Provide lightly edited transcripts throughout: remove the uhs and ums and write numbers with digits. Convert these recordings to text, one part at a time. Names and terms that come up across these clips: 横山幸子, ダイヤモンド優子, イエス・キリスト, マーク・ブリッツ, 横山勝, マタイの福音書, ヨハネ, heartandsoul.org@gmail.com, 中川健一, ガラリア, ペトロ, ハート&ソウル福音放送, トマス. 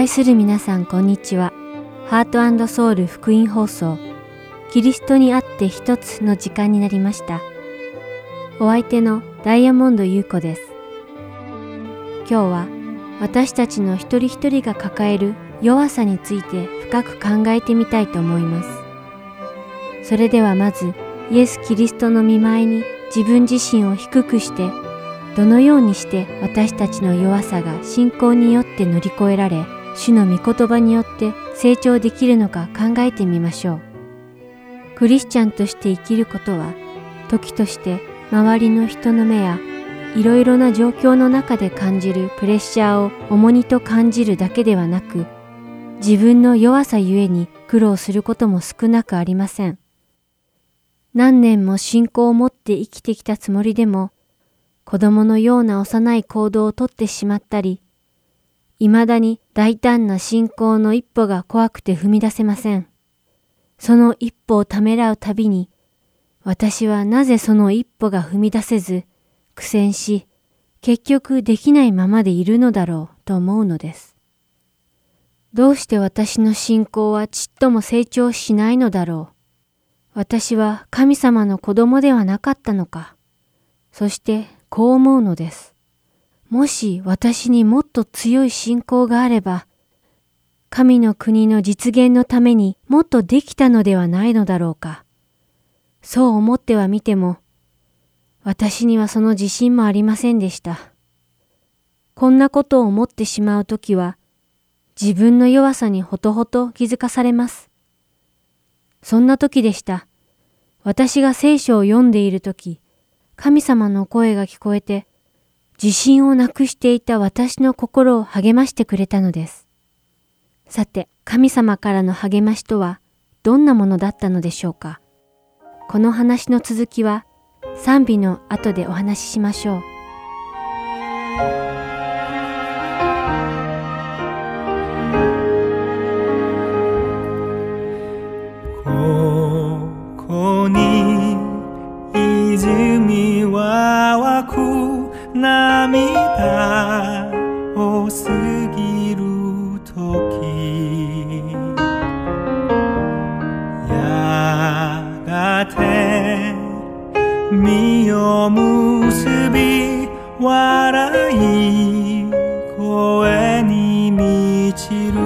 愛する皆さん、こんにちは。ハート&ソウル福音放送、キリストにあって一つの時間になりました。お相手のダイヤモンド優子です。今日は私たちの一人一人が抱える弱さについて深く考えてみたいと思います。それではまずイエス・キリストの御前に自分自身を低くして、どのようにして私たちの弱さが信仰によって乗り越えられ、主の御言葉によって成長できるのか考えてみましょう。クリスチャンとして生きることは、時として周りの人の目やいろいろな状況の中で感じるプレッシャーを重荷と感じるだけではなく、自分の弱さゆえに苦労することも少なくありません。何年も信仰を持って生きてきたつもりでも、子供のような幼い行動をとってしまったり、未だに大胆な信仰の一歩が怖くて踏み出せません。その一歩をためらうたびに、私はなぜその一歩が踏み出せず、苦戦し、結局できないままでいるのだろうと思うのです。どうして私の信仰はちっとも成長しないのだろう。私は神様の子供ではなかったのか。そしてこう思うのです。もし私にもっと強い信仰があれば、神の国の実現のためにもっとできたのではないのだろうか。そう思ってはみても、私にはその自信もありませんでした。こんなことを思ってしまうときは、自分の弱さにほとほと気づかされます。そんな時でした。私が聖書を読んでいる時、神様の声が聞こえて、自信をなくしていた私の心を励ましてくれたのです。さて、神様からの励ましとはどんなものだったのでしょうか。この話の続きは賛美の後でお話ししましょう。ここに泉は湧く、涙を過ぎるとき、やがて実を結び笑い声に満ちる。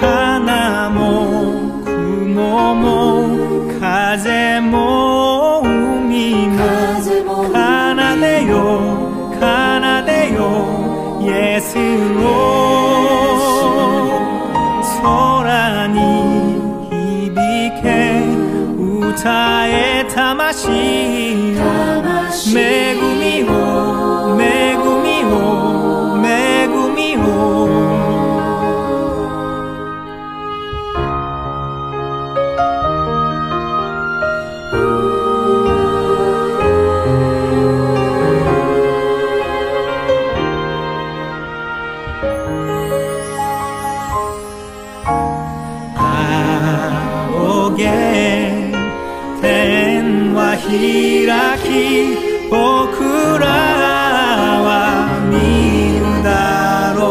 花も雲も風も海も奏でよ奏でよイエスを、空に響け歌え魂よ、恵みを恵みを恵みを。開き僕らは見るだろ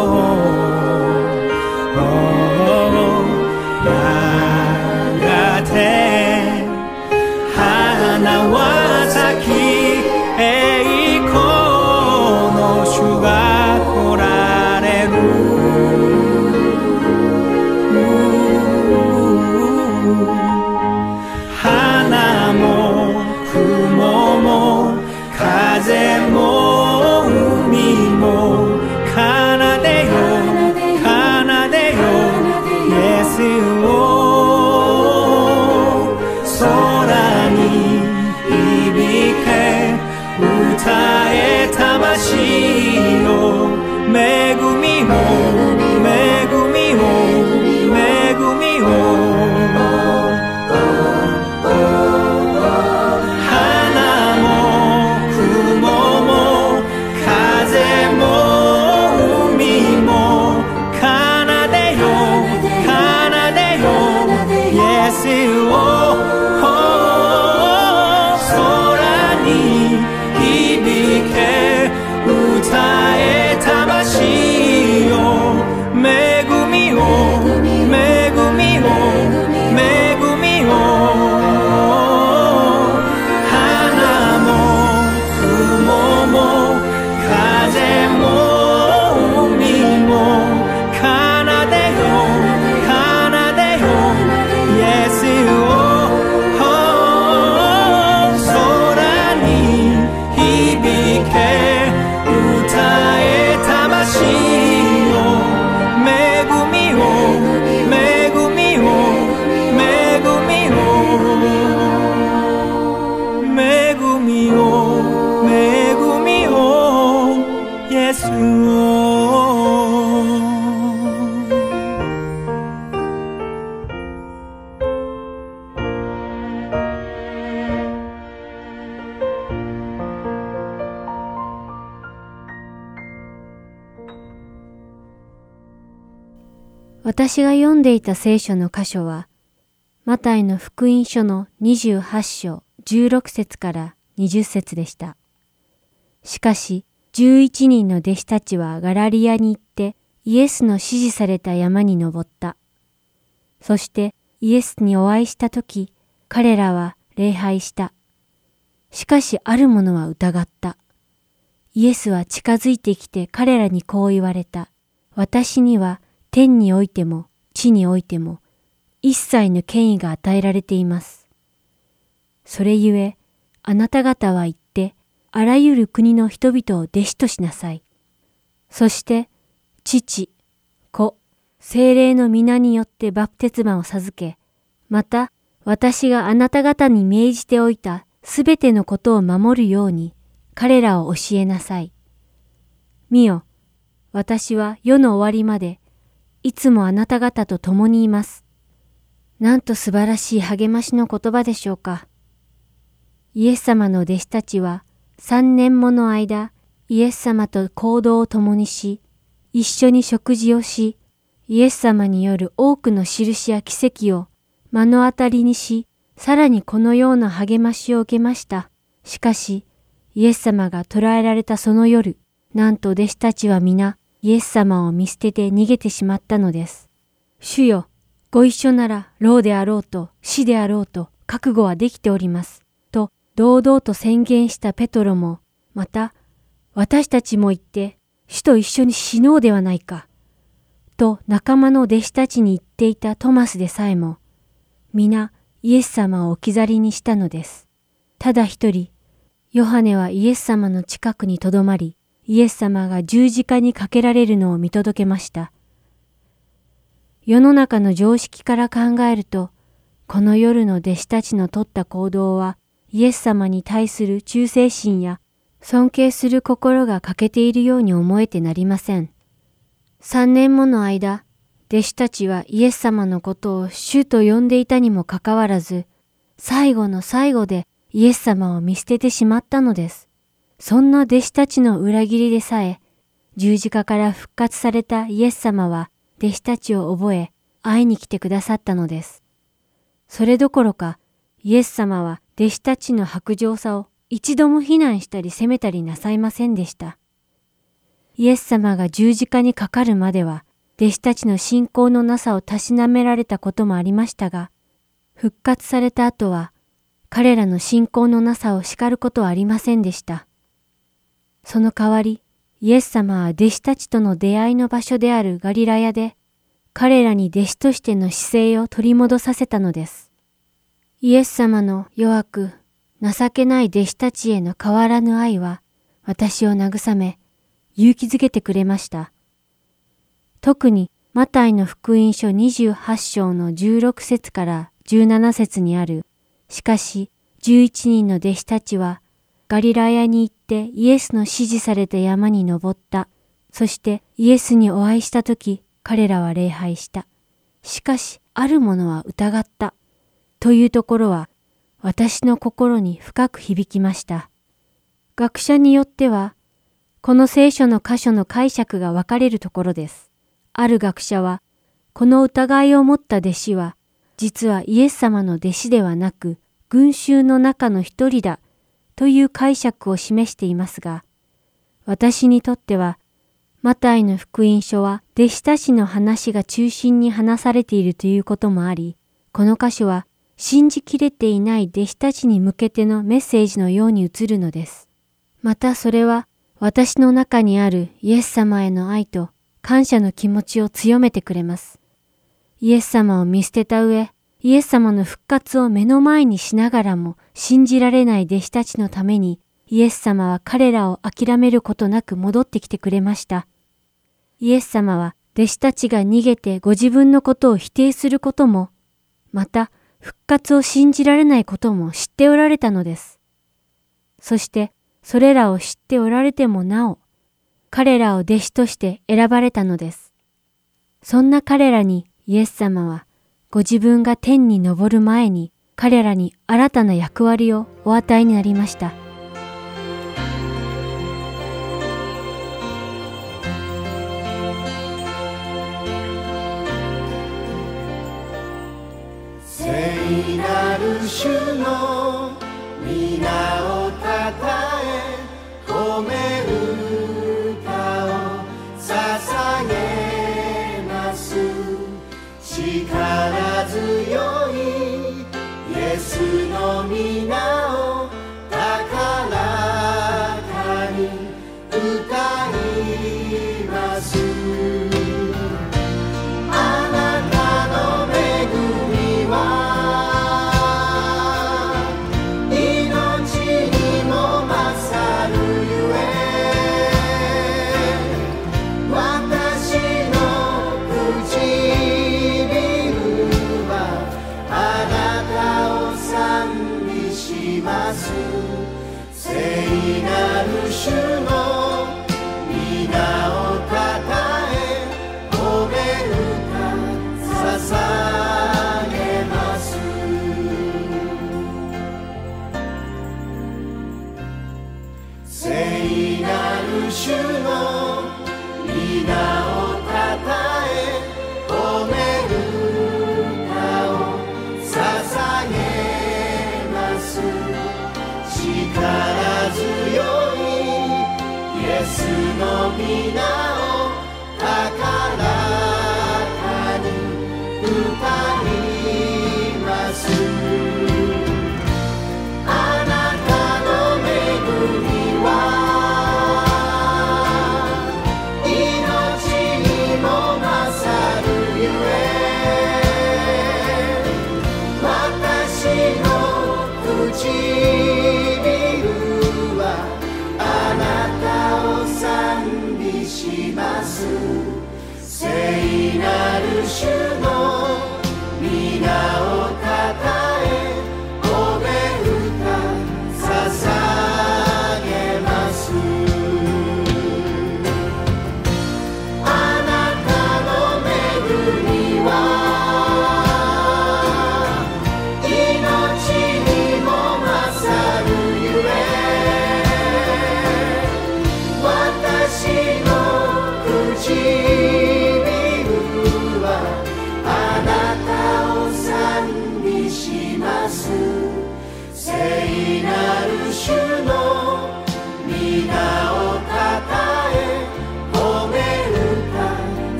う、やがて花は咲き栄光の主が来られる。花も風も海も奏でよ奏でよイエスを、空に響け歌え魂よ、恵みを恵みを恵みを。空に響く 예수私が読んでいた聖書の箇所は、マタイの福音書の28章16節から20節でした。しかし、11人の弟子たちはガラリアに行ってイエスの指示された山に登った。そしてイエスにお会いしたとき、彼らは礼拝した。しかしある者は疑った。イエスは近づいてきて彼らにこう言われた。私には天においても地においても一切の権威が与えられています。それゆえ、あなた方は言って、あらゆる国の人々を弟子としなさい。そして、父、子、聖霊の皆によってバプテスマを授け、また、私があなた方に命じておいたすべてのことを守るように、彼らを教えなさい。見よ、私は世の終わりまで、いつもあなた方と共にいます。なんと素晴らしい励ましの言葉でしょうか。イエス様の弟子たちは、3年もの間、イエス様と行動を共にし、一緒に食事をし、イエス様による多くの印や奇跡を目の当たりにし、さらにこのような励ましを受けました。しかし、イエス様が捕らえられたその夜、なんと弟子たちは皆、イエス様を見捨てて逃げてしまったのです。主よ、ご一緒なら老であろうと死であろうと覚悟はできております。堂々と宣言したペトロも、また、私たちも行って、主と一緒に死のうではないか、と仲間の弟子たちに言っていたトマスでさえも、皆イエス様を置き去りにしたのです。ただ一人、ヨハネはイエス様の近くにとどまり、イエス様が十字架にかけられるのを見届けました。世の中の常識から考えると、この夜の弟子たちのとった行動は、イエス様に対する忠誠心や尊敬する心が欠けているように思えてなりません。3年もの間、弟子たちはイエス様のことを主と呼んでいたにもかかわらず、最後の最後でイエス様を見捨ててしまったのです。そんな弟子たちの裏切りでさえ、十字架から復活されたイエス様は弟子たちを覚え、会いに来てくださったのです。それどころか、イエス様は弟子たちの薄情さを一度も非難したり責めたりなさいませんでした。イエス様が十字架にかかるまでは、弟子たちの信仰のなさをたしなめられたこともありましたが、復活された後は、彼らの信仰のなさを叱ることはありませんでした。その代わり、イエス様は弟子たちとの出会いの場所であるガリラヤで、彼らに弟子としての姿勢を取り戻させたのです。イエス様の弱く情けない弟子たちへの変わらぬ愛は、私を慰め、勇気づけてくれました。特にマタイの福音書28章の16節から17節にある、しかし11人の弟子たちはガリラヤに行ってイエスの指示された山に登った。そしてイエスにお会いしたとき、彼らは礼拝した。しかしある者は疑った。というところは、私の心に深く響きました。学者によっては、この聖書の箇所の解釈が分かれるところです。ある学者は、この疑いを持った弟子は、実はイエス様の弟子ではなく、群衆の中の一人だ、という解釈を示していますが、私にとっては、マタイの福音書は、弟子たちの話が中心に話されているということもあり、この箇所は、信じきれていない弟子たちに向けてのメッセージのように映るのです。またそれは私の中にあるイエス様への愛と感謝の気持ちを強めてくれます。イエス様を見捨てた上、イエス様の復活を目の前にしながらも信じられない弟子たちのためにイエス様は彼らを諦めることなく戻ってきてくれました。イエス様は弟子たちが逃げてご自分のことを否定することも、また復活を信じられないことも知っておられたのです。そして、それらを知っておられてもなお、彼らを弟子として選ばれたのです。そんな彼らにイエス様はご自分が天に昇る前に彼らに新たな役割をお与えになりました。聖なる主の皆を称え褒める歌を捧げます。力強いイエスの皆を高らかに歌います。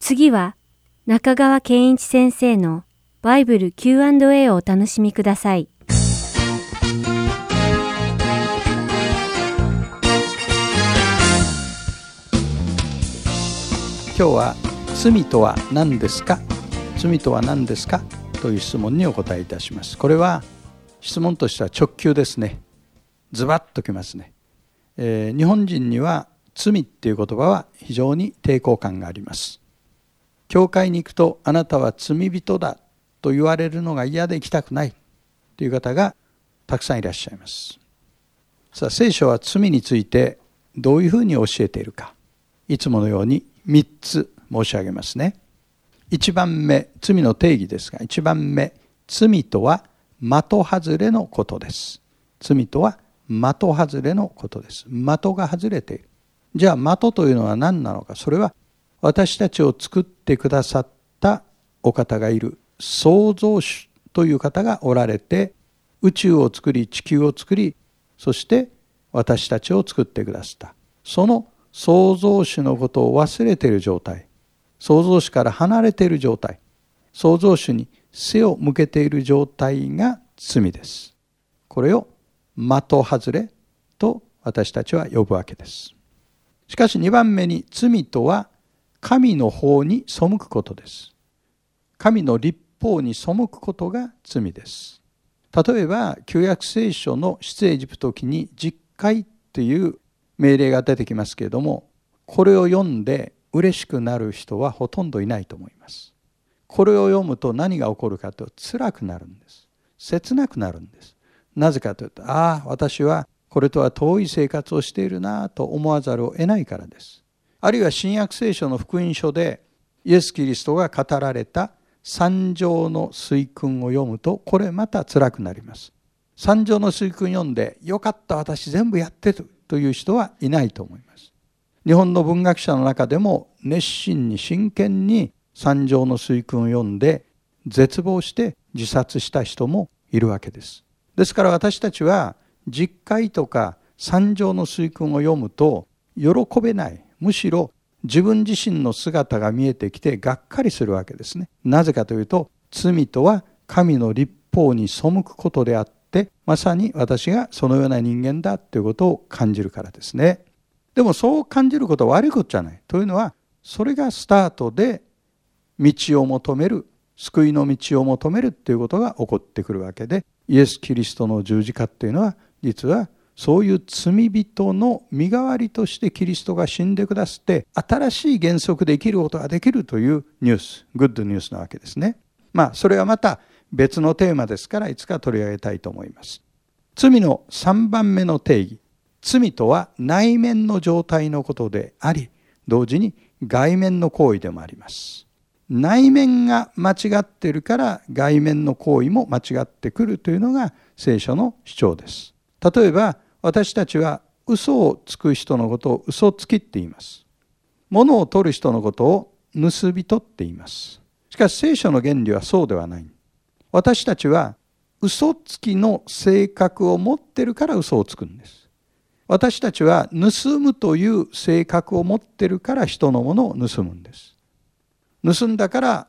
次は中川健一先生のバイブル Q&A をお楽しみください。今日は罪とは何ですか？罪とは何ですか？という質問にお答えいたします。これは質問としては直球ですね。ズバッときますね。日本人には罪っていう言葉は非常に抵抗感があります。教会に行くとあなたは罪人だと言われるのが嫌で行きたくないという方がたくさんいらっしゃいます。さあ、聖書は罪についてどういうふうに教えているか、いつものように3つ申し上げますね。1番目、罪の定義ですが、1番目、罪とは的外れのことです。罪とは的外れのことです。的が外れている。じゃあ的というのは何なのか、それは私たちを作ってくださったお方がいる創造主という方がおられて、宇宙を作り、地球を作り、そして私たちを作ってくださった。その創造主のことを忘れている状態、創造主から離れている状態、創造主に背を向けている状態が罪です。これを的外れと私たちは呼ぶわけです。しかし2番目に罪とは神の法に背くことです。神の律法に背くことが罪です。例えば旧約聖書の出エジプト記に10回という命令が出てきますけれども、これを読んで嬉しくなる人はほとんどいないと思います。これを読むと何が起こるかというと辛くなるんです。切なくなるんです。なぜかというと、ああ、私はこれとは遠い生活をしているなと思わざるを得ないからです。あるいは新約聖書の福音書でイエス・キリストが語られた三条の水訓を読むと、これまた辛くなります。三条の水訓読んで、よかった私全部やってるという人はいないと思います。日本の文学者の中でも熱心に真剣に三条の水訓を読んで絶望して自殺した人もいるわけです。ですから私たちは十戒とか三条の水訓を読むと喜べない。むしろ自分自身の姿が見えてきてがっかりするわけですね。なぜかというと、罪とは神の律法に背くことであって、まさに私がそのような人間だということを感じるからですね。でもそう感じることは悪いことじゃない。というのは、それがスタートで道を求める、救いの道を求めるということが起こってくるわけで、イエス・キリストの十字架というのは、実はそういう罪人の身代わりとしてキリストが死んでくださって、新しい原則で生きることができるというニュース、グッドニュースなわけですね。それはまた別のテーマですから、いつか取り上げたいと思います。罪の3番目の定義。罪とは内面の状態のことであり、同時に外面の行為でもあります。内面が間違っているから外面の行為も間違ってくるというのが聖書の主張です。例えば私たちは嘘をつく人のことを嘘つきって言います。物を取る人のことを盗人って言います。しかし聖書の原理はそうではない。私たちは嘘つきの性格を持ってるから嘘をつくんです。私たちは盗むという性格を持ってるから人のものを盗むんです。盗んだから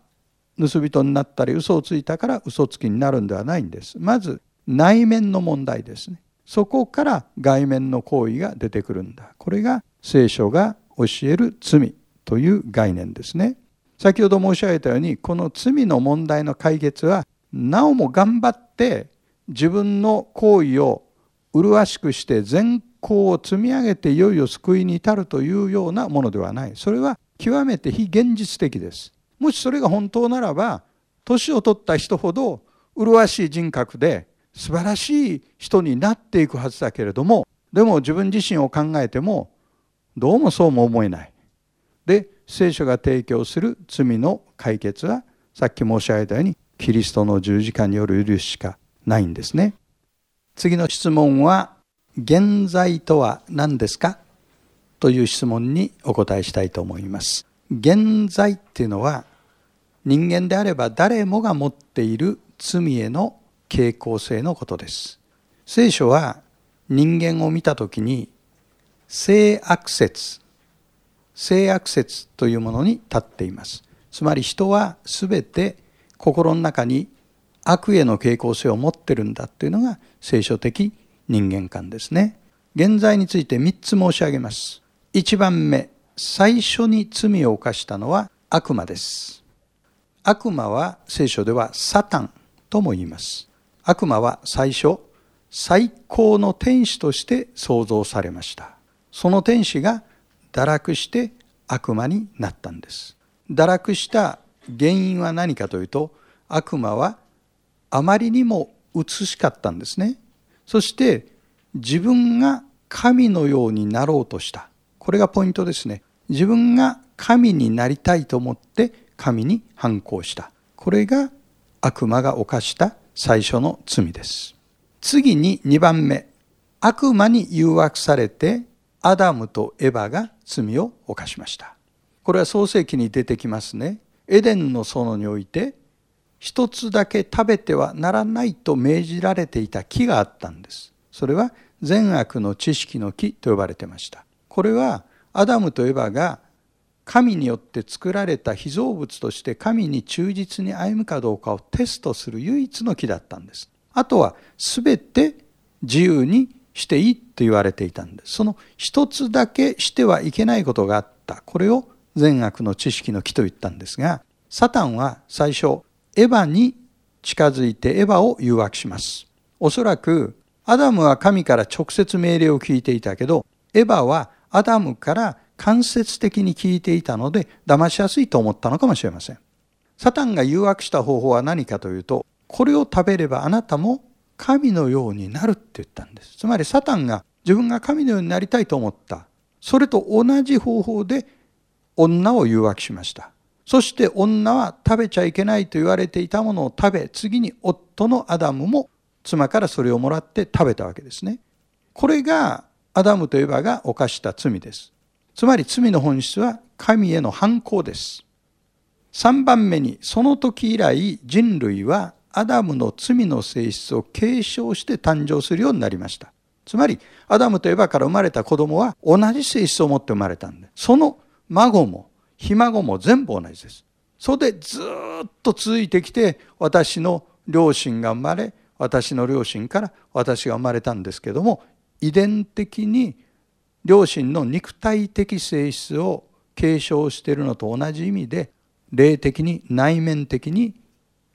盗人になったり、嘘をついたから嘘つきになるんではないんです。まず内面の問題ですね。そこから外面の行為が出てくるんだ。これが聖書が教える罪という概念ですね。先ほど申し上げたように、この罪の問題の解決は、なおも頑張って自分の行為を麗しくして善行を積み上げていよいよ救いに至るというようなものではない。それは極めて非現実的です。もしそれが本当ならば、年を取った人ほど麗しい人格で、素晴らしい人になっていくはずだけれども、でも自分自身を考えてもどうもそうも思えない。で、聖書が提供する罪の解決は、さっき申し上げたようにキリストの十字架による許ししかないんですね。次の質問は、原罪とは何ですかという質問にお答えしたいと思います。原罪っていうのは、人間であれば誰もが持っている罪への傾向性のことです。聖書は人間を見たときに性悪説というものに立っています。つまり人はすべて心の中に悪への傾向性を持ってるんだというのが聖書的人間観ですね。原罪について3つ申し上げます。1番目、最初に罪を犯したのは悪魔です。悪魔は聖書ではサタンとも言います。悪魔は最初、最高の天使として創造されました。その天使が堕落して悪魔になったんです。堕落した原因は何かというと、悪魔はあまりにも美しかったんですね。そして自分が神のようになろうとした。これがポイントですね。自分が神になりたいと思って神に反抗した。これが悪魔が犯した最初の罪です。次に2番目、悪魔に誘惑されてアダムとエバが罪を犯しました。これは創世記に出てきますね。エデンの園において、一つだけ食べてはならないと命じられていた木があったんです。それは善悪の知識の木と呼ばれてました。これはアダムとエバが神によって作られた被造物として神に忠実に歩むかどうかをテストする唯一の木だったんです。あとは全て自由にしていいと言われていたんです。その一つだけしてはいけないことがあった。これを善悪の知識の木と言ったんですが、サタンは最初エバに近づいてエバを誘惑します。おそらくアダムは神から直接命令を聞いていたけど、エバはアダムから間接的に聞いていたので騙しやすいと思ったのかもしれません。サタンが誘惑した方法は何かというと、これを食べればあなたも神のようになるって言ったんです。つまりサタンが自分が神のようになりたいと思った。それと同じ方法で女を誘惑しました。そして女は食べちゃいけないと言われていたものを食べ、次に夫のアダムも妻からそれをもらって食べたわけですね。これがアダムとエバが犯した罪です。つまり罪の本質は神への反抗です。3番目に、その時以来人類はアダムの罪の性質を継承して誕生するようになりました。つまりアダムとエバから生まれた子供は同じ性質を持って生まれたんで、その孫もひ孫も全部同じです。それでずっと続いてきて、私の両親が生まれ、私の両親から私が生まれたんですけども、遺伝的に両親の肉体的性質を継承しているのと同じ意味で、霊的に内面的に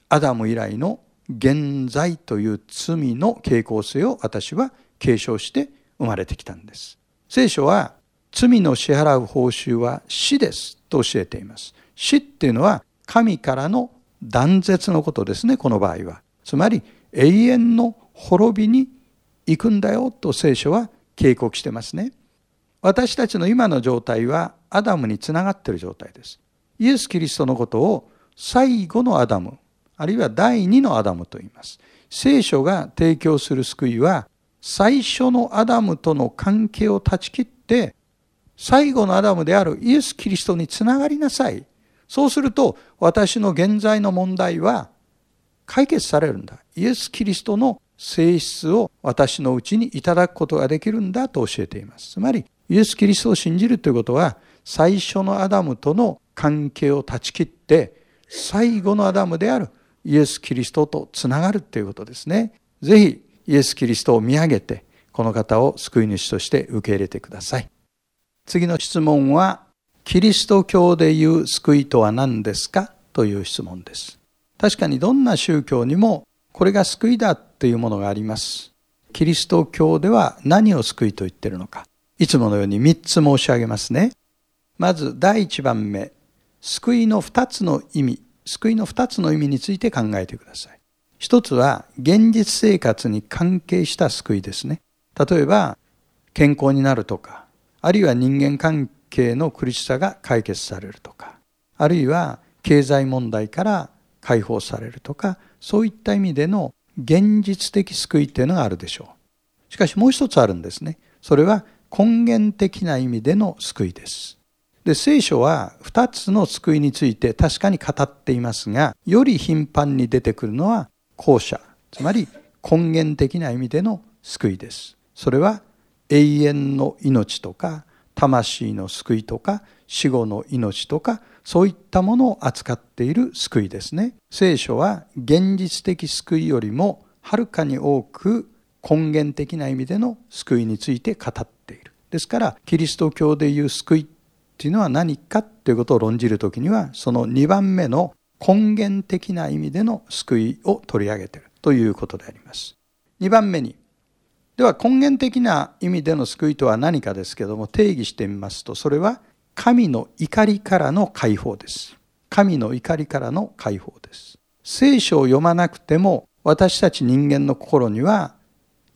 アダム以来の原罪という罪の傾向性を私は継承して生まれてきたんです。聖書は罪の支払う報酬は死ですと教えています。死っていうのは神からの断絶のことですね。この場合はつまり永遠の滅びに行くんだよと聖書は警告してますね。私たちの今の状態はアダムにつながっている状態です。イエス・キリストのことを最後のアダム、あるいは第二のアダムと言います。聖書が提供する救いは、最初のアダムとの関係を断ち切って、最後のアダムであるイエス・キリストにつながりなさい。そうすると、私の現在の問題は解決されるんだ。イエス・キリストの性質を私のうちにいただくことができるんだと教えています。つまり、イエス・キリストを信じるということは、最初のアダムとの関係を断ち切って、最後のアダムであるイエス・キリストとつながるということですね。ぜひイエス・キリストを見上げて、この方を救い主として受け入れてください。次の質問は、キリスト教でいう救いとは何ですかという質問です。確かにどんな宗教にもこれが救いだというものがあります。キリスト教では何を救いと言っているのか、いつものように3つ申し上げますね。まず第1番目、救いの2つの意味について考えてください。一つは現実生活に関係した救いですね。例えば健康になるとか、あるいは人間関係の苦しさが解決されるとか、あるいは経済問題から解放されるとか、そういった意味での現実的救いというのがあるでしょう。しかしもう一つあるんですね。それは根源的な意味での救いです。で、聖書は2つの救いについて確かに語っていますが、より頻繁に出てくるのは後者、つまり根源的な意味での救いです。それは永遠の命とか、魂の救いとか、死後の命とか、そういったものを扱っている救いですね。聖書は現実的救いよりもはるかに多く根源的な意味での救いについて語っている。ですからキリスト教でいう救いというのは何かということを論じるときには、その2番目の根源的な意味での救いを取り上げているということであります。2番目に、では根源的な意味での救いとは何かですけども、定義してみますと、それは神の怒りからの解放です。神の怒りからの解放です。聖書を読まなくても、私たち人間の心には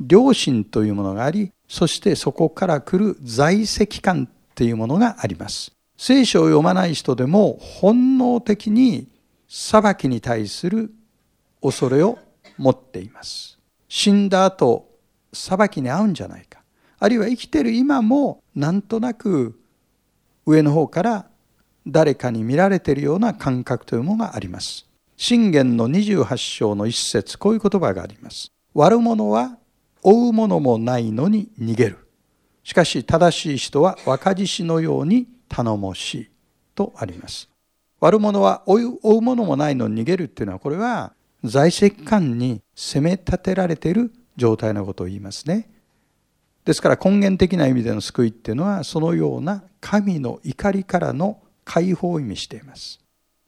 良心というものがあり、そしてそこから来る罪責感というものがあります。聖書を読まない人でも本能的に裁きに対する恐れを持っています。死んだ後、裁きに遭うんじゃないか。あるいは生きている今もなんとなく上の方から誰かに見られているような感覚というものがあります。箴言の28章の一節、こういう言葉があります。悪者は追うものもないのに逃げる。しかし正しい人は若獅子のように頼もしいとあります。悪者は追うものもないのに逃げるっていうのは、これは罪責感に責め立てられている状態のことを言いますね。ですから根源的な意味での救いっていうのは、そのような神の怒りからの解放を意味しています。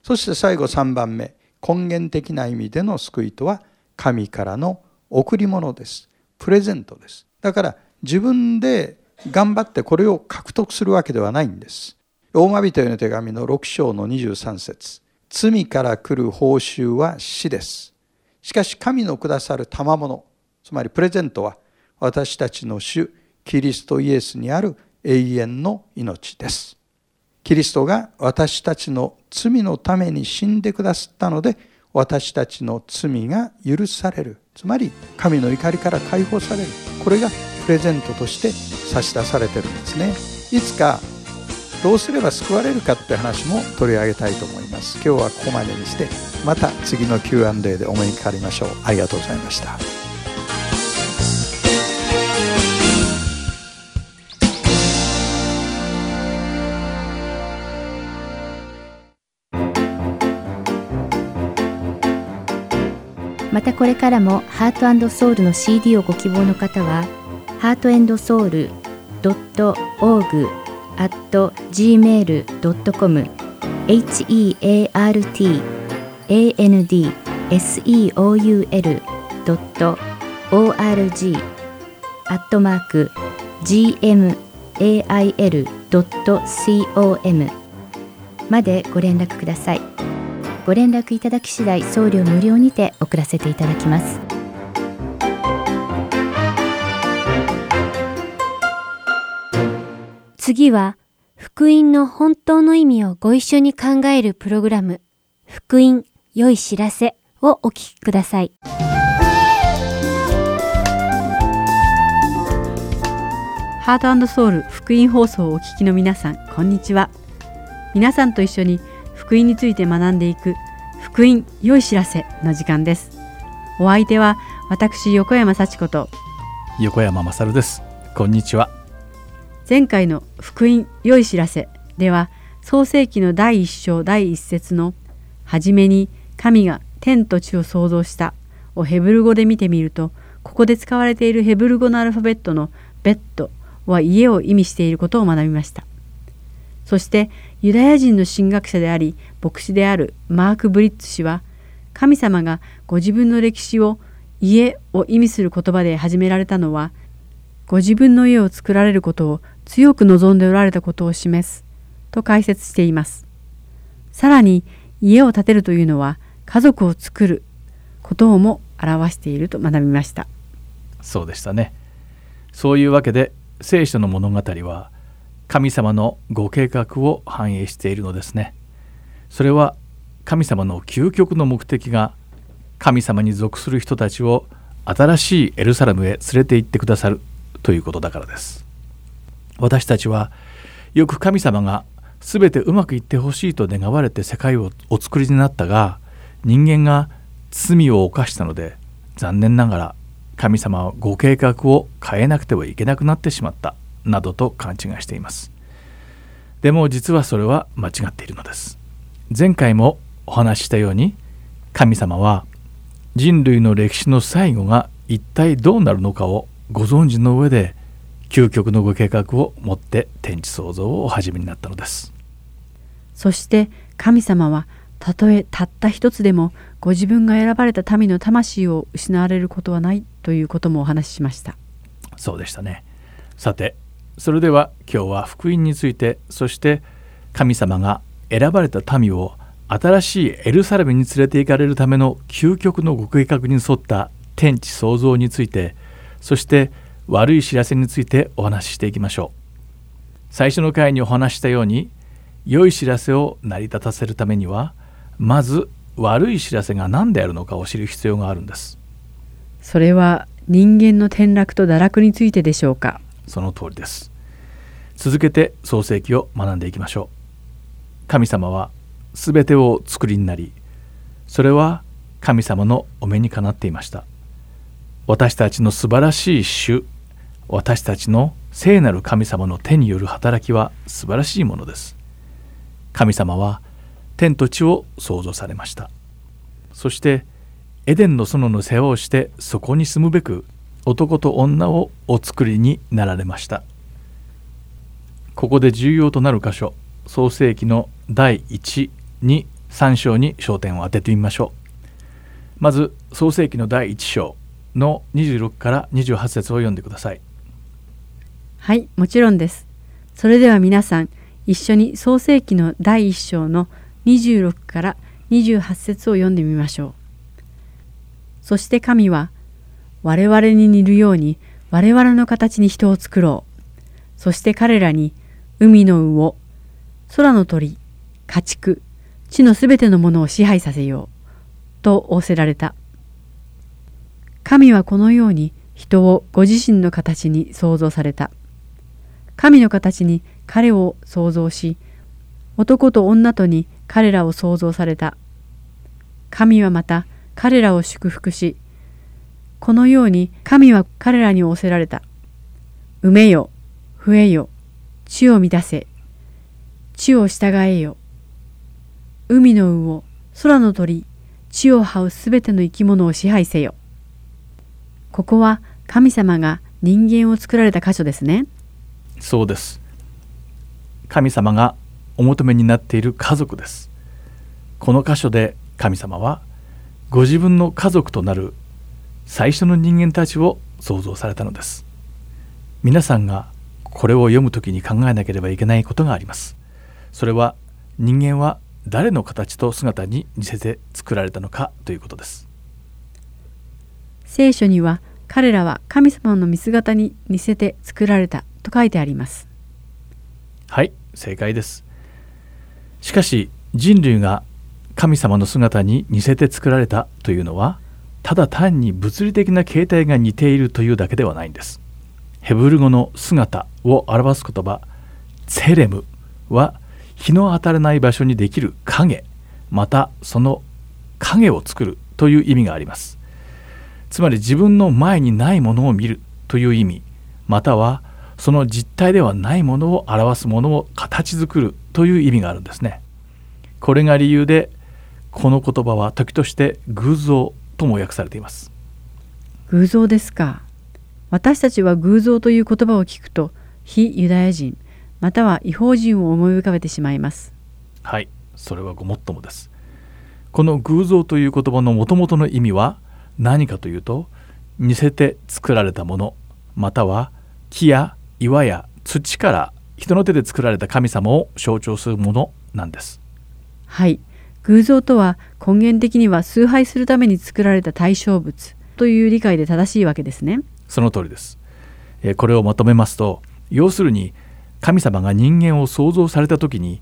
そして最後3番目、根源的な意味での救いとは神からの贈り物です。プレゼントです。だから自分で頑張ってこれを獲得するわけではないんです。ローマ人への手紙の6章の23節。罪から来る報酬は死です。しかし神のくださる賜物、つまりプレゼントは私たちの主、キリストイエスにある永遠の命です。キリストが私たちの罪のために死んでくださったので、私たちの罪が許される。つまり神の怒りから解放される。これがプレゼントとして差し出されてるんですね。いつかどうすれば救われるかって話も取り上げたいと思います。今日はここまでにして、また次の Q&A でお目にかかりましょう。ありがとうございました。またこれからもハート&ソウルの CD をご希望の方は heartandsoul.org@gmail.com heartandsoul.org@gmail.com までご連絡ください。ご連絡いただき次第、送料無料にて送らせていただきます。次は、福音の本当の意味をご一緒に考えるプログラム、福音良い知らせをお聞きください。ハート&ソウル福音放送をお聞きの皆さん、こんにちは。皆さんと一緒に福音について学んでいく福音良い知らせの時間です。お相手は私、横山幸子と横山勝です。こんにちは。前回の福音良い知らせでは、創世記の第1章第1節のはじめに神が天と地を創造したをヘブル語で見てみると、ここで使われているヘブル語のアルファベットのベッドは家を意味していることを学びました。そしてユダヤ人の神学者であり牧師であるマーク・ブリッツ氏は、神様がご自分の歴史を家を意味する言葉で始められたのは、ご自分の家を作られることを強く望んでおられたことを示すと解説しています。さらに家を建てるというのは家族を作ることをも表していると学びました。そうでしたね。そういうわけで聖書の物語は神様のご計画を反映しているのですね。それは神様の究極の目的が、神様に属する人たちを新しいエルサレムへ連れて行ってくださるということだからです。私たちはよく神様が全てうまくいってほしいと願われて世界をお作りになったが、人間が罪を犯したので、残念ながら神様はご計画を変えなくてはいけなくなってしまったなどと勘違いしています。でも実はそれは間違っているのです。前回もお話ししたように、神様は人類の歴史の最後が一体どうなるのかをご存知の上で、究極のご計画を持って天地創造をお始めになったのです。そして神様は、たとえたった一つでもご自分が選ばれた民の魂を失われることはないということもお話ししました。そうでしたね。さて、それでは今日は福音について、そして神様が選ばれた民を新しいエルサレムに連れて行かれるための究極のご計画に沿った天地創造について、そして悪い知らせについてお話ししていきましょう。最初の回にお話したように、良い知らせを成り立たせるためには、まず悪い知らせが何であるのかを知る必要があるんです。それは人間の転落と堕落についてでしょうか。その通りです。続けて創世記を学んでいきましょう。神様はすべてを作りになり、それは神様のお目にかなっていました。私たちの素晴らしい主、私たちの聖なる神様の手による働きは素晴らしいものです。神様は天と地を創造されました。そしてエデンの園の世話をして、そこに住むべく男と女をお作りになられました。ここで重要となる箇所、創世記の第1、2、3章に焦点を当ててみましょう。まず創世記の第1章の26から28節を読んでください。はい、もちろんです。それでは皆さん、一緒に創世記の第1章の26から28節を読んでみましょう。そして神は、我々に似るように我々の形に人を作ろう。そして彼らに海の魚、空の鳥、家畜、地のすべてのものを支配させよう。と仰せられた。神はこのように人をご自身の形に創造された。神の形に彼を創造し、男と女とに彼らを創造された。神はまた彼らを祝福し、このように神は彼らに仰せられた。埋めよ、増えよ、地を満たせ、地を従えよ。海の魚、空の鳥、地を這うすべての生き物を支配せよ。ここは神様が人間を作られた箇所ですね。そうです。神様がお求めになっている家族です。この箇所で神様はご自分の家族となる最初の人間たちを創造されたのです。皆さんがこれを読むときに考えなければいけないことがあります。それは人間は誰の形と姿に似せて作られたのかということです。聖書には彼らは神様の見姿に似せて作られたと書いてあります。はい、正解です。しかし人類が神様の姿に似せて作られたというのは、ただ単に物理的な形態が似ているというだけではないんです。ヘブル語の姿を表す言葉、ツェレムは日の当たらない場所にできる影、またその影を作るという意味があります。つまり自分の前にないものを見るという意味、またはその実体ではないものを表すものを形作るという意味があるんですね。これが理由で、この言葉は時として偶像とも訳されています。偶像ですか。私たちは偶像という言葉を聞くと、非ユダヤ人または異邦人を思い浮かべてしまいます。はい、それはごもっともです。この偶像という言葉のもともとの意味は何かというと、似せて作られたもの、または木や岩や土から人の手で作られた神様を象徴するものなんです。はい、偶像とは根源的には崇拝するために作られた対象物という理解で正しいわけですね。その通りです。これをまとめますと、要するに神様が人間を創造された時に、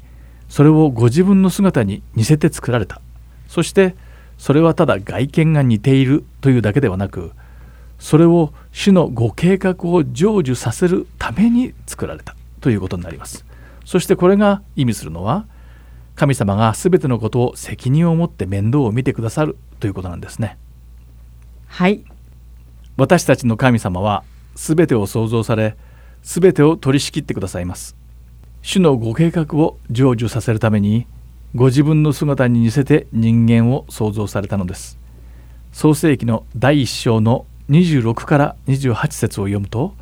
それをご自分の姿に似せて作られた。そしてそれはただ外見が似ているというだけではなく、それを主のご計画を成就させるために作られたということになります。そしてこれが意味するのは、神様がすべてのことを責任を持って面倒を見てくださるということなんですね。はい。私たちの神様はすべてを創造され、すべてを取り仕切ってくださいます。主のご計画を成就させるために、ご自分の姿に似せて人間を創造されたのです。創世記の第1章の26から28節を読むと、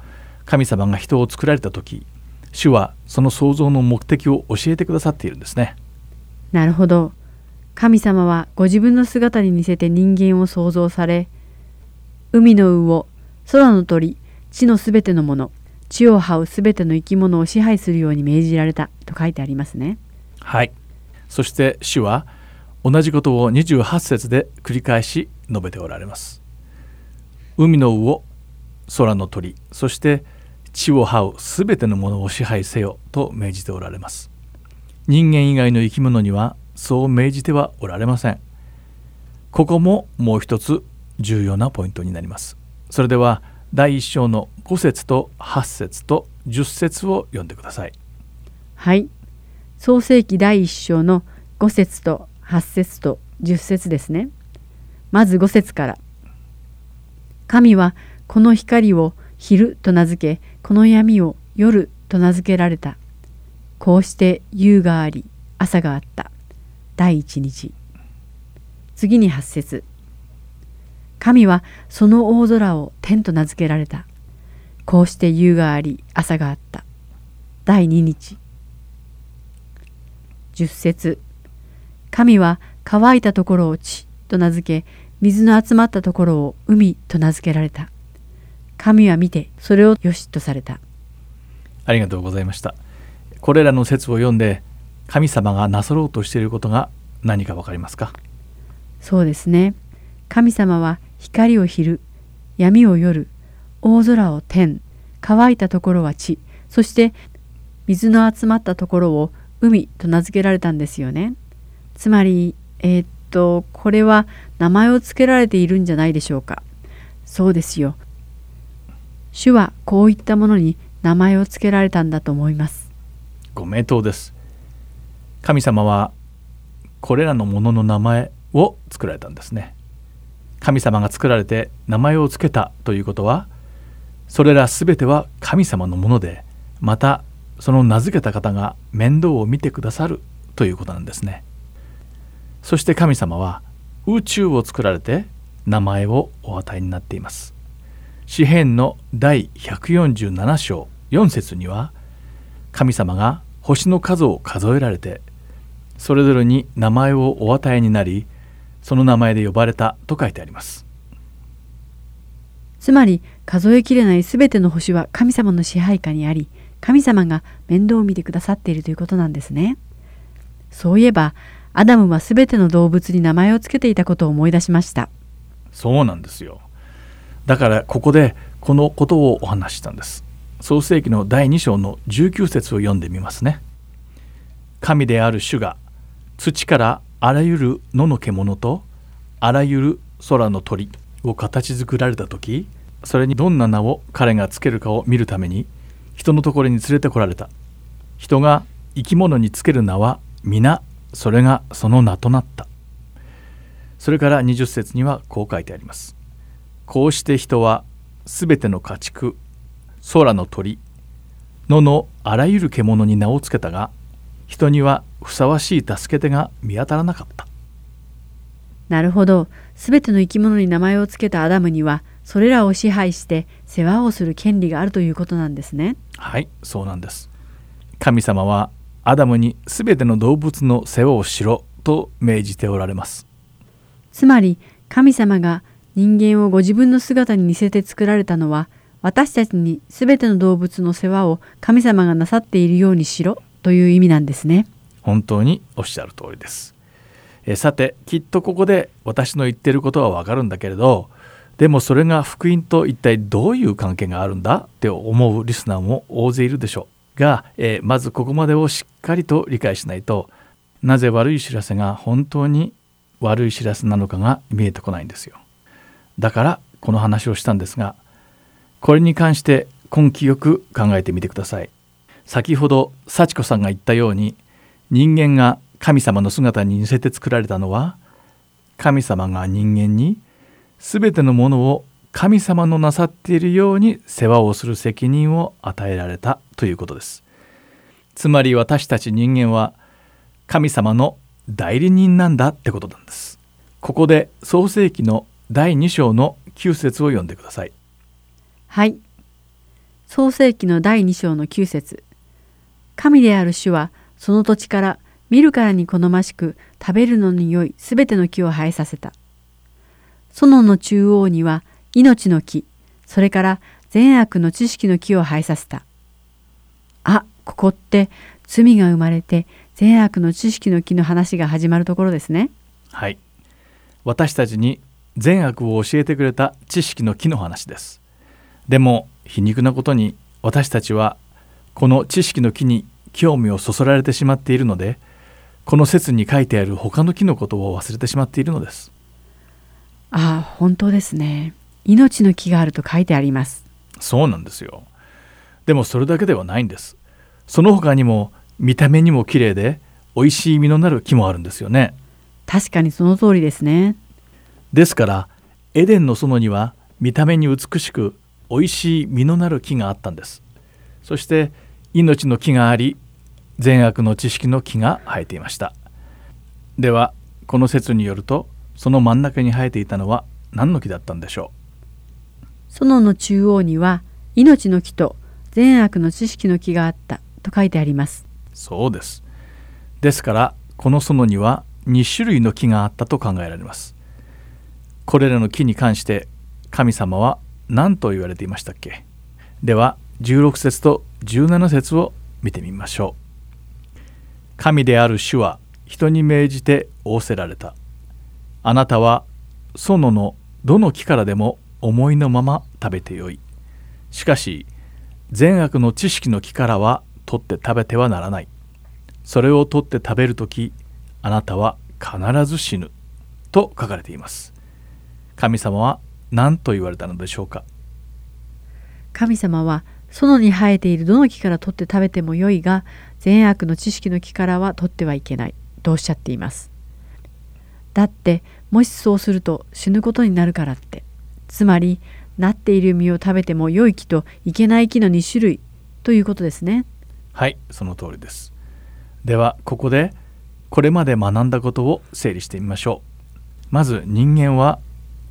神様が人を作られたとき、主はその創造の目的を教えてくださっているんですね。なるほど。神様はご自分の姿に似せて人間を創造され、海の魚、空の鳥、地のすべてのもの、地を這うすべての生き物を支配するように命じられたと書いてありますね。はい。そして主は同じことを28節で繰り返し述べておられます。海の魚、空の鳥、そして地を這うすべてのものを支配せよと命じておられます。人間以外の生き物にはそう命じてはおられません。ここももう一つ重要なポイントになります。それでは第1章の5節と8節と10節を読んでください。はい。創世記第1章の5節と8節と10節ですね。まず5節から。神はこの光を昼と名付け、この闇を夜と名付けられた。こうして夕があり、朝があった。第一日。次に8節。神はその大空を天と名付けられた。こうして夕があり、朝があった。第二日。10節。神は乾いたところを地と名付け、水の集まったところを海と名付けられた。神は見て、それをよしとされた。ありがとうございました。これらの説を読んで神様がなさろうとしていることが何かわかりますか？そうですね。神様は光を昼、闇を夜、大空を天、乾いたところは地、そして水の集まったところを海と名付けられたんですよね。つまり、これは名前を付けられているんじゃないでしょうか。そうですよ。主はこういったものに名前を付けられたんだと思います。ご名答です。神様はこれらのものの名前を作られたんですね。神様が作られて名前を付けたということは、それらすべては神様のもので、またその名付けた方が面倒を見てくださるということなんですね。そして神様は宇宙を作られて名前をお与えになっています。詩編の第147章4節には、神様が星の数を数えられてそれぞれに名前をお与えになり、その名前で呼ばれたと書いてあります。つまり数えきれないすべての星は神様の支配下にあり、神様が面倒を見てくださっているということなんですね。そういえばアダムはすべての動物に名前をつけていたことを思い出しました。そうなんですよ。だからここでこのことをお話ししたんです。創世記の第2章の19節を読んでみますね。神である主が土からあらゆる野の獣とあらゆる空の鳥を形作られたとき、それにどんな名を彼がつけるかを見るために人のところに連れてこられた。人が生き物につける名は皆それがその名となった。それから20節にはこう書いてあります。こうして人はすべての家畜、空の鳥、野のあらゆる獣に名をつけたが、人にはふさわしい助け手が見当たらなかった。なるほど。すべての生き物に名前をつけたアダムにはそれらを支配して世話をする権利があるということなんですね。はい、そうなんです。神様はアダムにすべての動物の世話をしろと命じておられます。つまり神様が人間をご自分の姿に似せて作られたのは、私たちにすべての動物の世話を神様がなさっているようにしろという意味なんですね。本当におっしゃる通りです。さて、きっとここで私の言ってることはわかるんだけれど、でもそれが福音と一体どういう関係があるんだって思うリスナーも大勢いるでしょうが、まずここまでをしっかりと理解しないと、なぜ悪い知らせが本当に悪い知らせなのかが見えてこないんですよ。だからこの話をしたんですが、これに関して根気よく考えてみてください。先ほど幸子さんが言ったように、人間が神様の姿に似せて作られたのは、神様が人間にすべてのものを神様のなさっているように世話をする責任を与えられたということです。つまり私たち人間は神様の代理人なんだってことなんです。ここで創世記の第2章の9節を読んでください。はい。創世記の第2章の9節。神である主はその土地から見るからに好ましく食べるのに良いすべての木を生えさせた。園の中央には命の木、それから善悪の知識の木を生えさせた。あ、ここって罪が生まれて善悪の知識の木の話が始まるところですね。はい。私たちに善悪を教えてくれた知識の木の話です。でも皮肉なことに私たちはこの知識の木に興味をそそられてしまっているので、この説に書いてある他の木のことを忘れてしまっているのです。ああ、本当ですね。命の木があると書いてあります。そうなんですよ。でもそれだけではないんです。その他にも見た目にも綺麗で美味しい実のなる木もあるんですよね。確かにその通りですね。ですからエデンの園には見た目に美しく美味しい実のなる木があったんです。そして命の木があり、善悪の知識の木が生えていました。ではこの説によると、その真ん中に生えていたのは何の木だったんでしょう。園の中央には命の木と善悪の知識の木があったと書いてあります。そうです。ですからこの園には2種類の木があったと考えられます。これらの木に関して神様は何と言われていましたっけ。では16節と17節を見てみましょう。神である主は人に命じて仰せられた。あなたは園のどの木からでも思いのまま食べてよい。しかし善悪の知識の木からは取って食べてはならない。それを取って食べるとき、あなたは必ず死ぬと書かれています。神様は何と言われたのでしょうか。神様は園に生えているどの木から取って食べてもよいが、善悪の知識の木からは取ってはいけないとおっしゃっています。だってもしそうすると死ぬことになるからって、つまりなっている実を食べても良い木といけない木の2種類ということですね。はい、その通りです。ではここでこれまで学んだことを整理してみましょう。まず人間は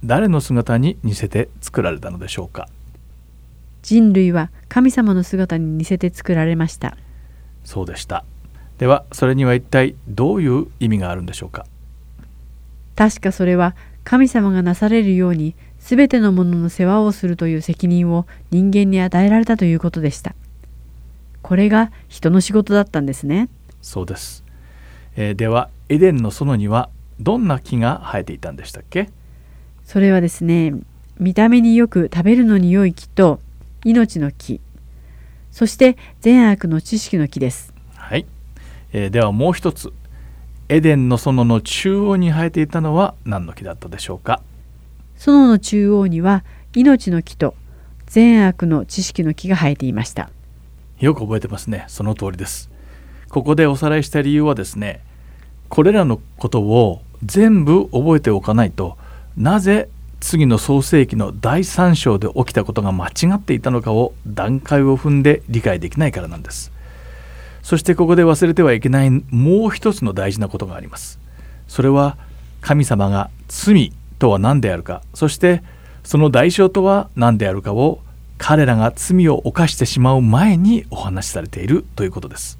誰の姿に似せて作られたのでしょうか。人類は神様の姿に似せて作られました。そうでした。ではそれには一体どういう意味があるんでしょうか。確かそれは神様がなされるようにすべてのものの世話をするという責任を人間に与えられたということでした。これが人の仕事だったんですね。そうです。ではエデンの園にはどんな木が生えていたんでしたっけ？それはですね、見た目によく食べるのに良い木と命の木、そして善悪の知識の木です。はい。ではもう一つ、エデンの園の中央に生えていたのは何の木だったでしょうか？園の中央には命の木と善悪の知識の木が生えていました。よく覚えてますね。その通りです。ここでおさらいした理由はですね、これらのことを全部覚えておかないと、なぜ次の創世記の第3章で起きたことが間違っていたのかを段階を踏んで理解できないからなんです。そしてここで忘れてはいけないもう一つの大事なことがあります。それは神様が罪とは何であるか、そしてその代償とは何であるかを彼らが罪を犯してしまう前にお話しされているということです。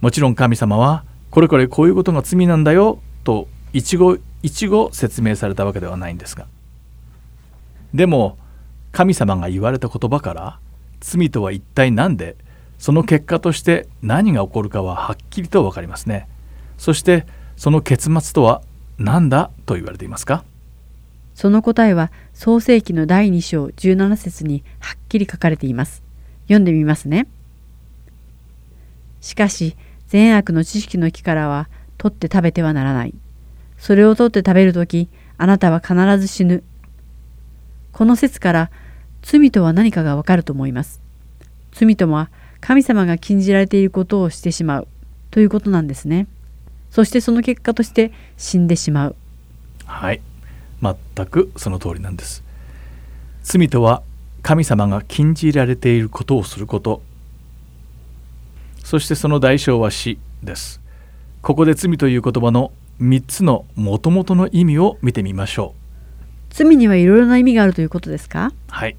もちろん神様はこれこれこういうことが罪なんだよと一期一会説明されたわけではないんですが、でも神様が言われた言葉から罪とは一体何で、その結果として何が起こるかははっきりと分かりますね。そしてその結末とは何だと言われていますか。その答えは創世記の第2章17節にはっきり書かれています。読んでみますね。しかし善悪の知識の木からは取って食べてはならない。それを取って食べるとき、あなたは必ず死ぬ。この節から罪とは何かがわかると思います。罪とは神様が禁じられていることをしてしまうということなんですね。そしてその結果として死んでしまう。はい。全くその通りなんです。罪とは神様が禁じられていることをすること、そしてその代償は死です。ここで罪という言葉の3つの元々の意味を見てみましょう。罪にはいろいろな意味があるということですか。はい。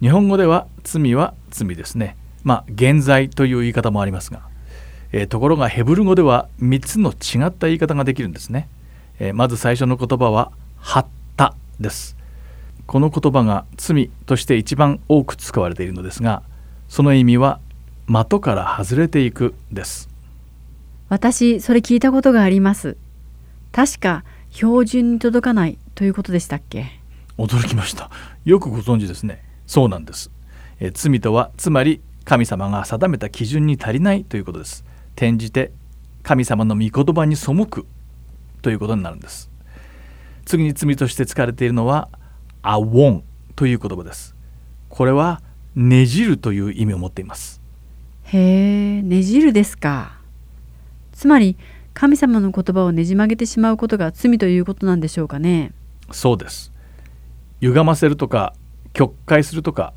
日本語では罪は罪ですね。原罪という言い方もありますが、ところがヘブル語では3つの違った言い方ができるんですね。まず最初の言葉ははったです。この言葉が罪として一番多く使われているのですが、その意味は的から外れていくです。私それ聞いたことがあります。確か標準に届かないということでしたっけ。驚きました。よくご存知ですね。そうなんです。罪とはつまり神様が定めた基準に足りないということです。転じて神様の御言葉に背くということになるんです。次に罪として使われているのはアウォンという言葉です。これはねじるという意味を持っています。へえ、ねじるですか。つまり神様の言葉をねじ曲げてしまうことが罪ということなんでしょうかね。そうです。歪ませるとか曲解するとか、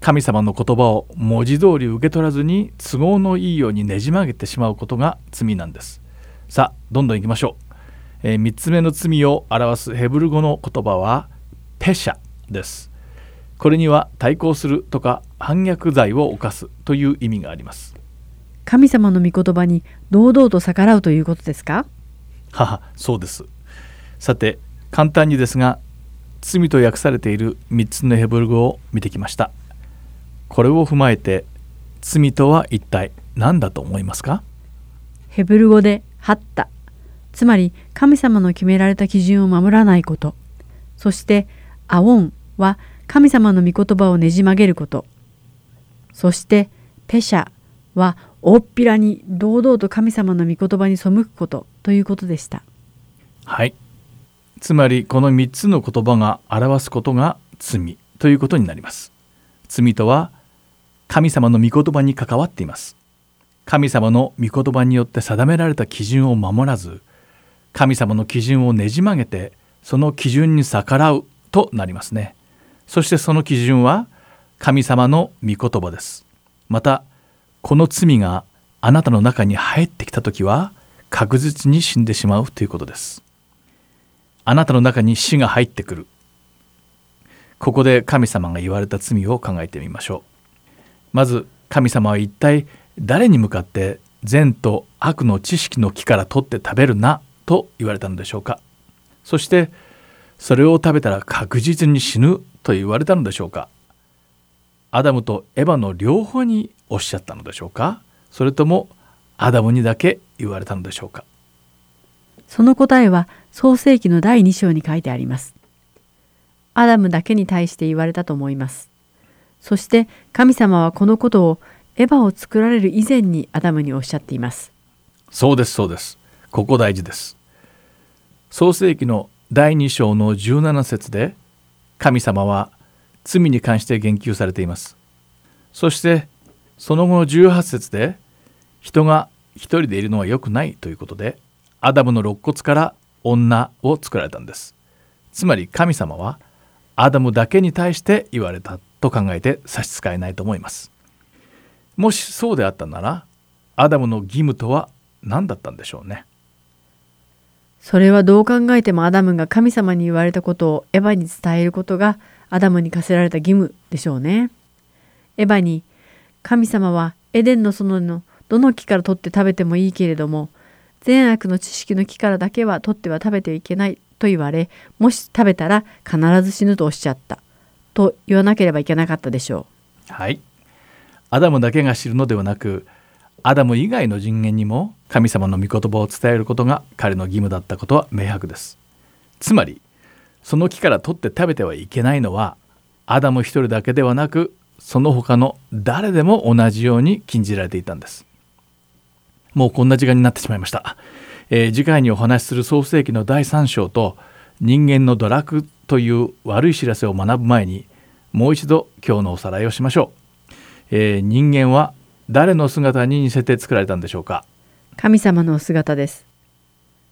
神様の言葉を文字通り受け取らずに都合のいいようにねじ曲げてしまうことが罪なんです。さあどんどんいきましょう。3つ目の罪を表すヘブル語の言葉はペシャです。これには対抗するとか反逆罪を犯すという意味があります。神様の御言葉に堂々と逆らうということですか。そうです。さて簡単にですが、罪と訳されている3つのヘブル語を見てきました。これを踏まえて罪とは一体何だと思いますか？ヘブル語でハッタ、つまり神様の決められた基準を守らないこと、そしてアオンは神様の御言葉をねじ曲げること、そしてペシャは大っぴらに堂々と神様の御言葉に背くことということでした。はい、つまりこの3つの言葉が表すことが罪ということになります。罪とは神様の御言葉に関わっています。神様の御言葉によって定められた基準を守らず、神様の基準をねじ曲げてその基準に逆らうとなりますね。そしてその基準は神様の御言葉です。またこの罪があなたの中に入ってきたときは確実に死んでしまうということです。あなたの中に死が入ってくる。ここで神様が言われた罪を考えてみましょう。まず神様は一体誰に向かって善と悪の知識の木から取って食べるなと言われたのでしょうか。そしてそれを食べたら確実に死ぬと言われたのでしょうか。アダムとエヴァの両方におっしゃったのでしょうか。それともアダムにだけ言われたのでしょうか。その答えは創世記の第2章に書いてあります。アダムだけに対して言われたと思います。そして神様はこのことをエヴァを作られる以前にアダムにおっしゃっています。そうです、そうです。ここ大事です。創世記の第2章の17節で神様は罪に関して言及されています。そしてその後の18節で人が一人でいるのは良くないということでアダムの肋骨から女を作られたんです。つまり神様はアダムだけに対して言われたと考えて差し支えないと思います。もしそうであったなら、アダムの義務とは何だったんでしょうね。それはどう考えてもアダムが神様に言われたことをエヴァに伝えることがアダムに課せられた義務でしょうね。エヴァに、神様はエデンの園のどの木から取って食べてもいいけれども、善悪の知識の木からだけは取っては食べてはいけないと言われ、もし食べたら必ず死ぬとおっしゃったと言わなければいけなかったでしょう。はい。アダムだけが知るのではなく、アダム以外の人間にも神様の御言葉を伝えることが彼の義務だったことは明白です。つまり、その木から取って食べてはいけないのは、アダム一人だけではなく、その他の誰でも同じように禁じられていたんです。もうこんな時間になってしまいました。次回にお話しする創世記の第3章と人間の堕落という悪い知らせを学ぶ前にもう一度今日のおさらいをしましょう。人間は誰の姿に似せて作られたんでしょうか。神様のお姿です。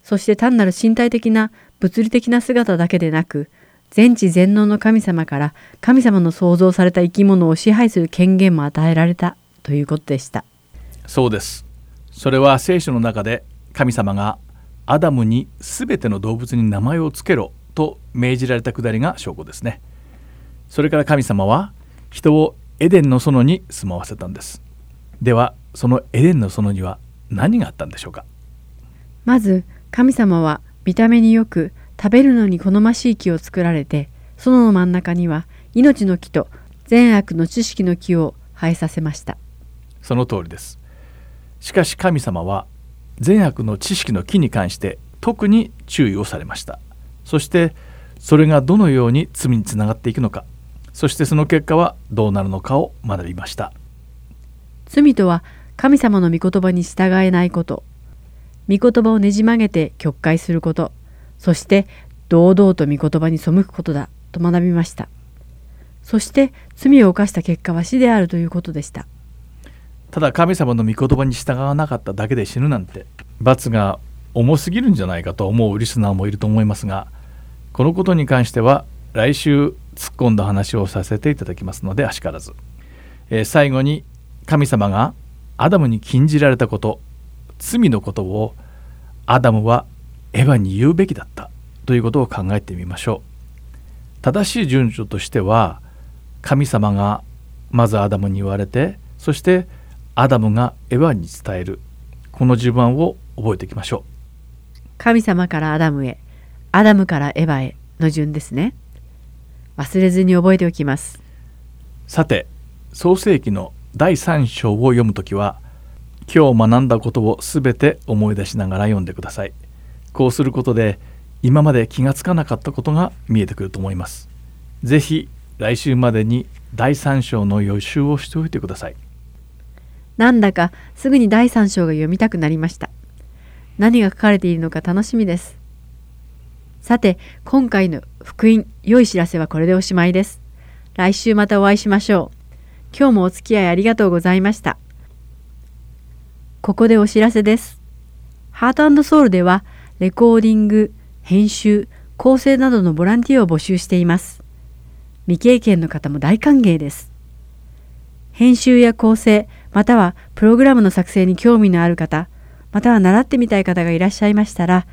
そして単なる身体的な物理的な姿だけでなく、全知全能の神様から神様の創造された生き物を支配する権限も与えられたということでした。そうです。それは聖書の中で神様がアダムにすべての動物に名前をつけろと命じられたくだりが証拠ですね。それから神様は人をエデンの園に住まわせたんです。ではそのエデンの園には何があったんでしょうか。まず神様は見た目によく食べるのに好ましい木を作られて、園の真ん中には命の木と善悪の知識の木を生えさせました。その通りです。しかし神様は善悪の知識の木に関して特に注意をされました。そしてそれがどのように罪につながっていくのか、そしてその結果はどうなるのかを学びました。罪とは神様の御言葉に従えないこと、御言葉をねじ曲げて曲解すること、そして堂々と御言葉に背くことだと学びました。そして罪を犯した結果は死であるということでした。ただ神様の御言葉に従わなかっただけで死ぬなんて罰が重すぎるんじゃないかと思うリスナーもいると思いますが、このことに関しては来週突っ込んだ話をさせていただきますのであしからず。最後に神様がアダムに禁じられたこと、罪のことをアダムはエヴァに言うべきだったということを考えてみましょう。正しい順序としては、神様がまずアダムに言われて、そしてアダムがエヴァに伝える、この順番を覚えていきましょう。神様からアダムへ、アダムからエヴァへの順ですね。忘れずに覚えておきます。さて、創世記の第3章を読むときは、今日学んだことをすべて思い出しながら読んでください。こうすることで、今まで気がつかなかったことが見えてくると思います。ぜひ来週までに第3章の予習をしておいてください。なんだかすぐに第3章が読みたくなりました。何が書かれているのか楽しみです。さて、今回の福音、良い知らせはこれでおしまいです。来週またお会いしましょう。今日もお付き合いありがとうございました。ここでお知らせです。ハート&ソウルでは、レコーディング、編集、構成などのボランティアを募集しています。未経験の方も大歓迎です。編集や構成、またはプログラムの作成に興味のある方、または習ってみたい方がいらっしゃいましたら、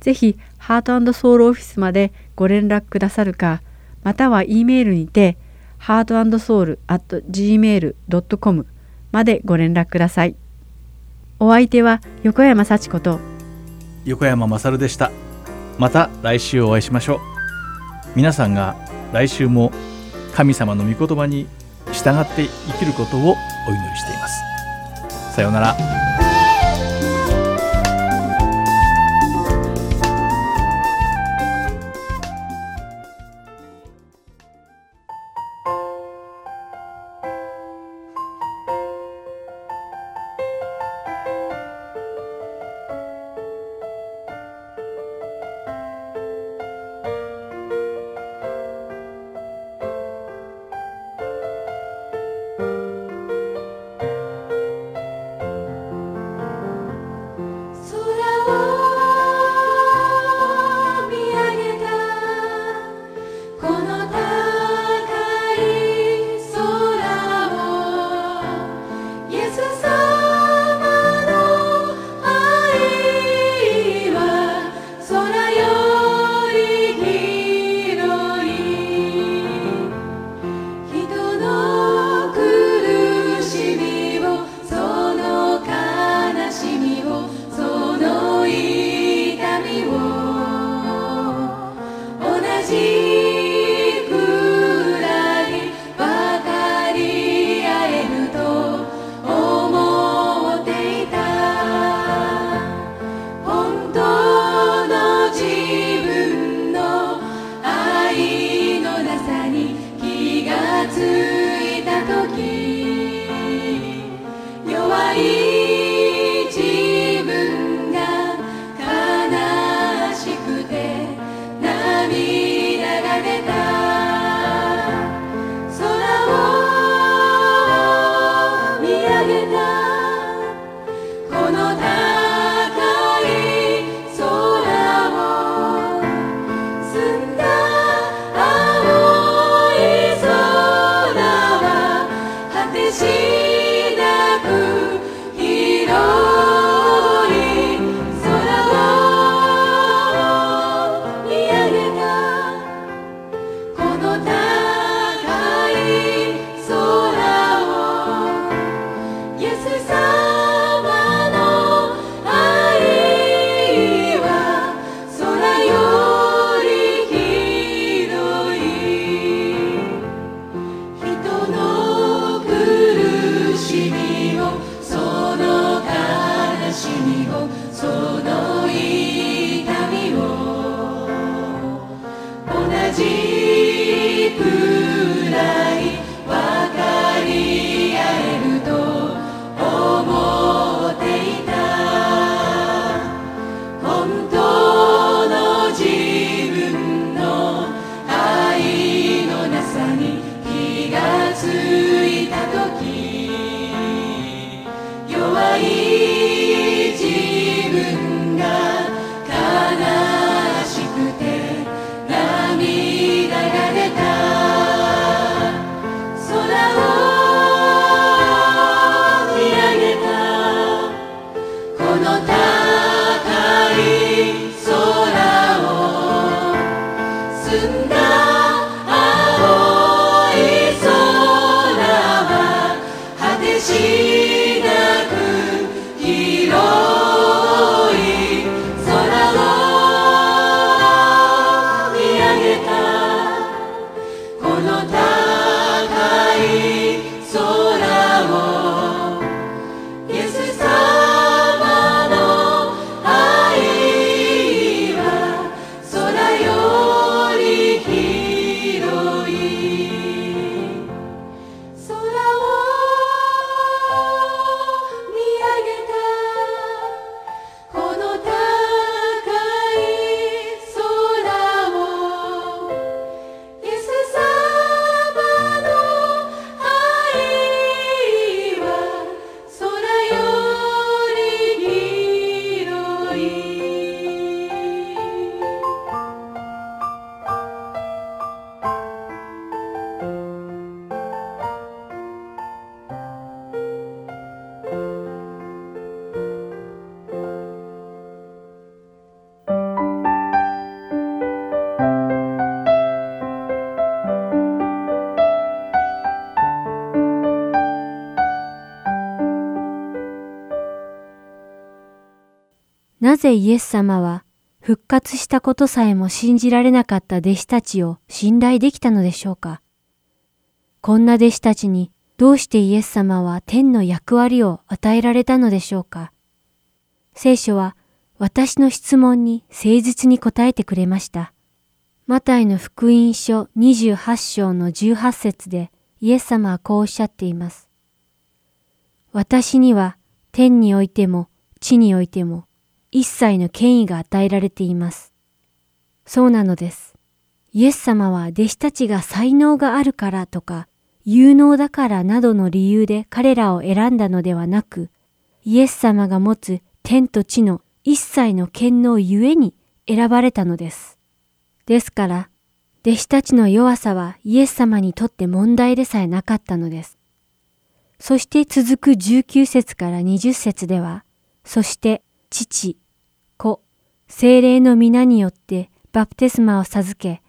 ぜひハート&ソウルオフィスまでご連絡くださるか、または E メールにて、heartandsoul@gmail.com までご連絡ください。お相手は横山幸子と横山勝でした。また来週お会いしましょう。皆さんが来週も神様の御言葉に従って生きることをお祈りしています。さようなら。なぜイエス様は復活したことさえも信じられなかった弟子たちを信頼できたのでしょうか。こんな弟子たちにどうしてイエス様は天の役割を与えられたのでしょうか。聖書は私の質問に誠実に答えてくれました。マタイの福音書28章の18節でイエス様はこうおっしゃっています。私には天においても地においても一切の権威が与えられています。そうなのです。イエス様は弟子たちが才能があるからとか有能だからなどの理由で彼らを選んだのではなく、イエス様が持つ天と地の一切の権能ゆえに選ばれたのです。ですから、弟子たちの弱さはイエス様にとって問題でさえなかったのです。そして続く19節から20節では、そして父、子、聖霊の皆によってバプテスマを授け、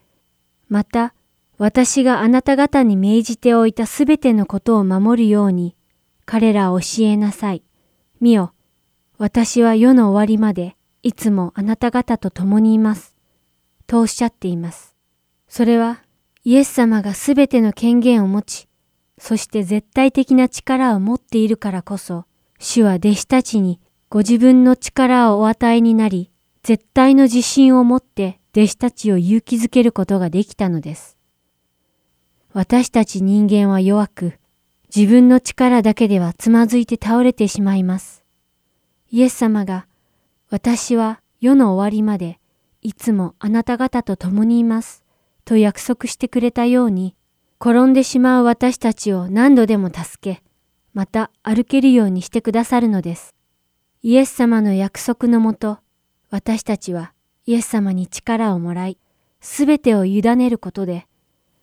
また、私があなた方に命じておいたすべてのことを守るように、彼らを教えなさい。見よ、私は世の終わりまで、いつもあなた方と共にいます。とおっしゃっています。それは、イエス様がすべての権限を持ち、そして絶対的な力を持っているからこそ、主は弟子たちにご自分の力をお与えになり、絶対の自信を持って弟子たちを勇気づけることができたのです。私たち人間は弱く、自分の力だけではつまずいて倒れてしまいます。イエス様が、私は世の終わりまで、いつもあなた方と共にいます、と約束してくれたように、転んでしまう私たちを何度でも助け、また歩けるようにしてくださるのです。イエス様の約束のもと、私たちはイエス様に力をもらい、すべてを委ねることで、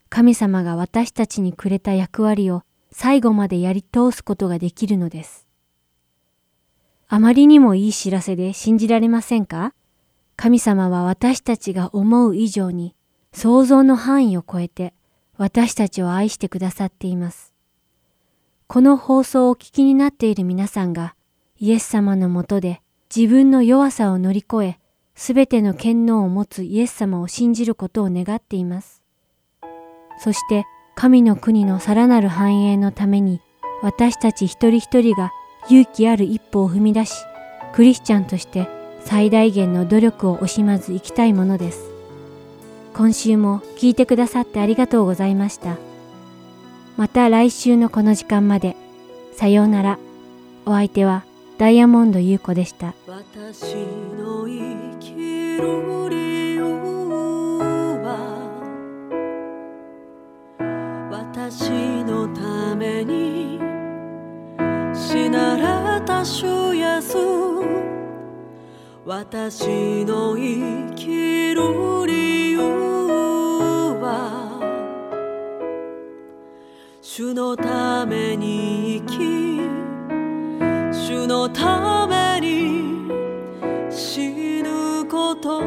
神様が私たちにくれた役割を最後までやり通すことができるのです。あまりにもいい知らせで信じられませんか？神様は私たちが思う以上に想像の範囲を超えて私たちを愛してくださっています。この放送をお聞きになっている皆さんがイエス様のもとで自分の弱さを乗り越え、すべての権能を持つイエス様を信じることを願っています。そして神の国のさらなる繁栄のために私たち一人一人が勇気ある一歩を踏み出し、クリスチャンとして最大限の努力を惜しまず生きたいものです。今週も聞いてくださってありがとうございました。また来週のこの時間まで。さようなら。お相手はダイヤモンド優子でした。私の生きる理由は私のために死なれた主イエス、私の生きる理由は主のために生き、主のために死ぬこと、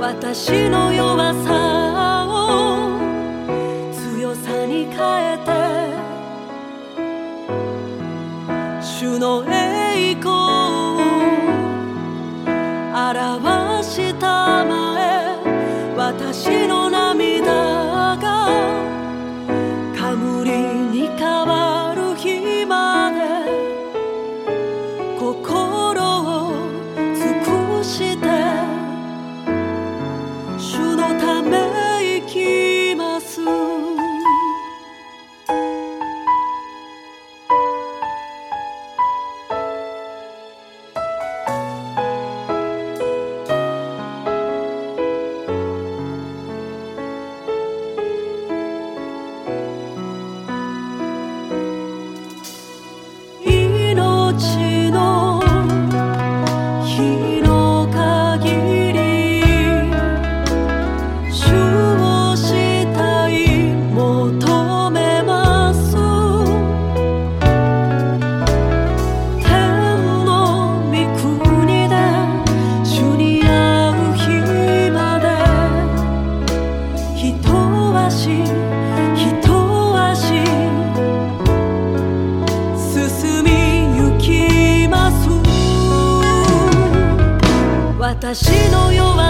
私の弱さを強さに変えて主の栄光を表したまえ、私の涙が冠に変わる日まで心を尽くしてため息ます。私の弱い